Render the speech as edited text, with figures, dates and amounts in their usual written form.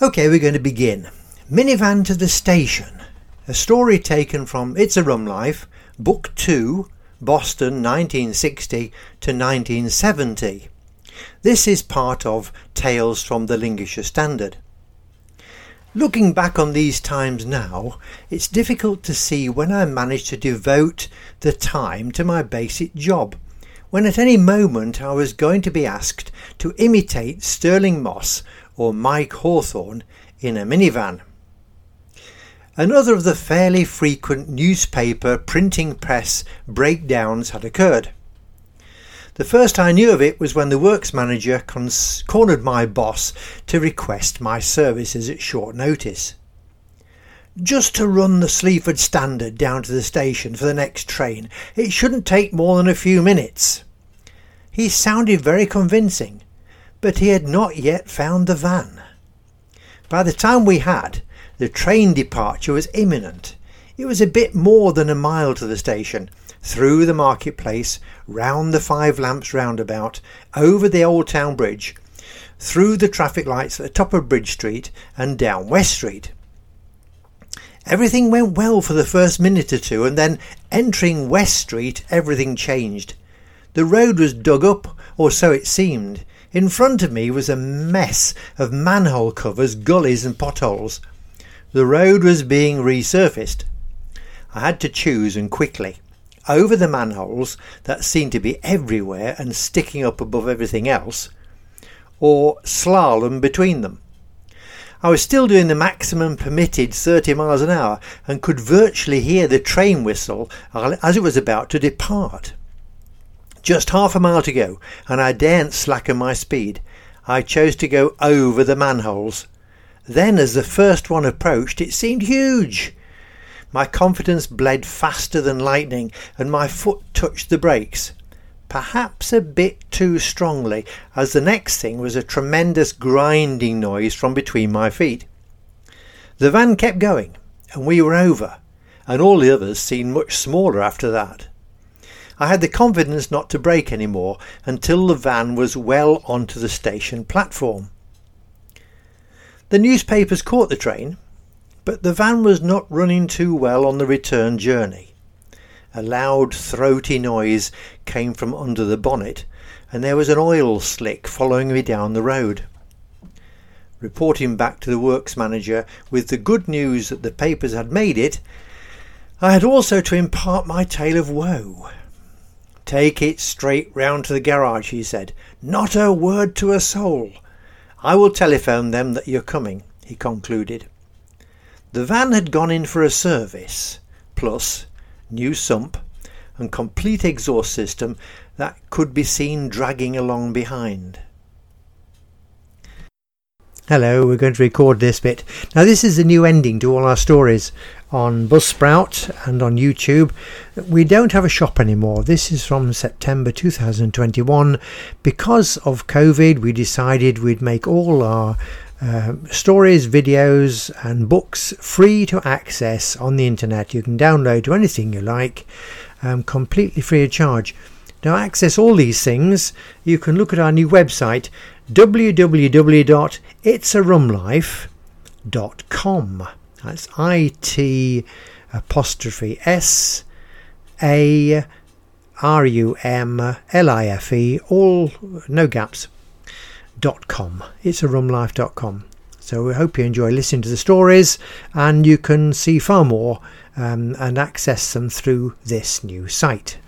Okay, we're going to begin. Minivan to the Station. A story taken from It's a Rum Life, Book 2, Boston 1960 to 1970. This is part of Tales from the Linguisa Standard. Looking back on these times now, it's difficult to see when I managed to devote the time to my basic job, when at any moment I was going to be asked to imitate Sterling Moss or Mike Hawthorne in a minivan. Another of the fairly frequent newspaper printing press breakdowns had occurred. The first I knew of it was when the works manager cornered my boss to request my services at short notice. Just to run the Sleaford Standard down to the station for the next train, it shouldn't take more than a few minutes. He sounded very convincing, but he had not yet found the van. By the time we had, the train departure was imminent. It was a bit more than a mile to the station, through the marketplace, round the Five Lamps roundabout, over the Old Town Bridge, through the traffic lights at the top of Bridge Street and down West Street. Everything went well for the first minute or two, and then, entering West Street, everything changed. The road was dug up, or so it seemed. In front of me was a mess of manhole covers, gullies and potholes. The road was being resurfaced. I had to choose, and quickly. Over the manholes that seemed to be everywhere and sticking up above everything else, or slalom between them. I was still doing the maximum permitted 30 miles an hour and could virtually hear the train whistle as it was about to depart. Just half a mile to go, and I daren't slacken my speed. I chose to go over the manholes. Then, as the first one approached, it seemed huge. My confidence bled faster than lightning, and my foot touched the brakes, perhaps a bit too strongly, as the next thing was a tremendous grinding noise from between my feet. The van kept going, and we were over, and all the others seemed much smaller after that. I had the confidence not to brake any more until the van was well onto the station platform. The newspapers caught the train, but the van was not running too well on the return journey. A loud throaty noise came from under the bonnet, and there was an oil slick following me down the road. Reporting back to the works manager with the good news that the papers had made it, I had also to impart my tale of woe. "Take it straight round to the garage," he said. "Not a word to a soul. I will telephone them that you're coming," he concluded. The van had gone in for a service, plus new sump and complete exhaust system that could be seen dragging along behind. Hello, we're going to record this bit. Now, this is the new ending to all our stories on Buzzsprout and on YouTube. We don't have a shop anymore. This is from September 2021. Because of COVID, we decided we'd make all our stories, videos and books free to access on the internet. You can download to anything you like, completely free of charge. Now, access all these things, you can look at our new website, www.itsarumlife.com. That's itsarumlife, all no gaps, .com. itsarumlife.com. So we hope you enjoy listening to the stories, and you can see far more and access them through this new site.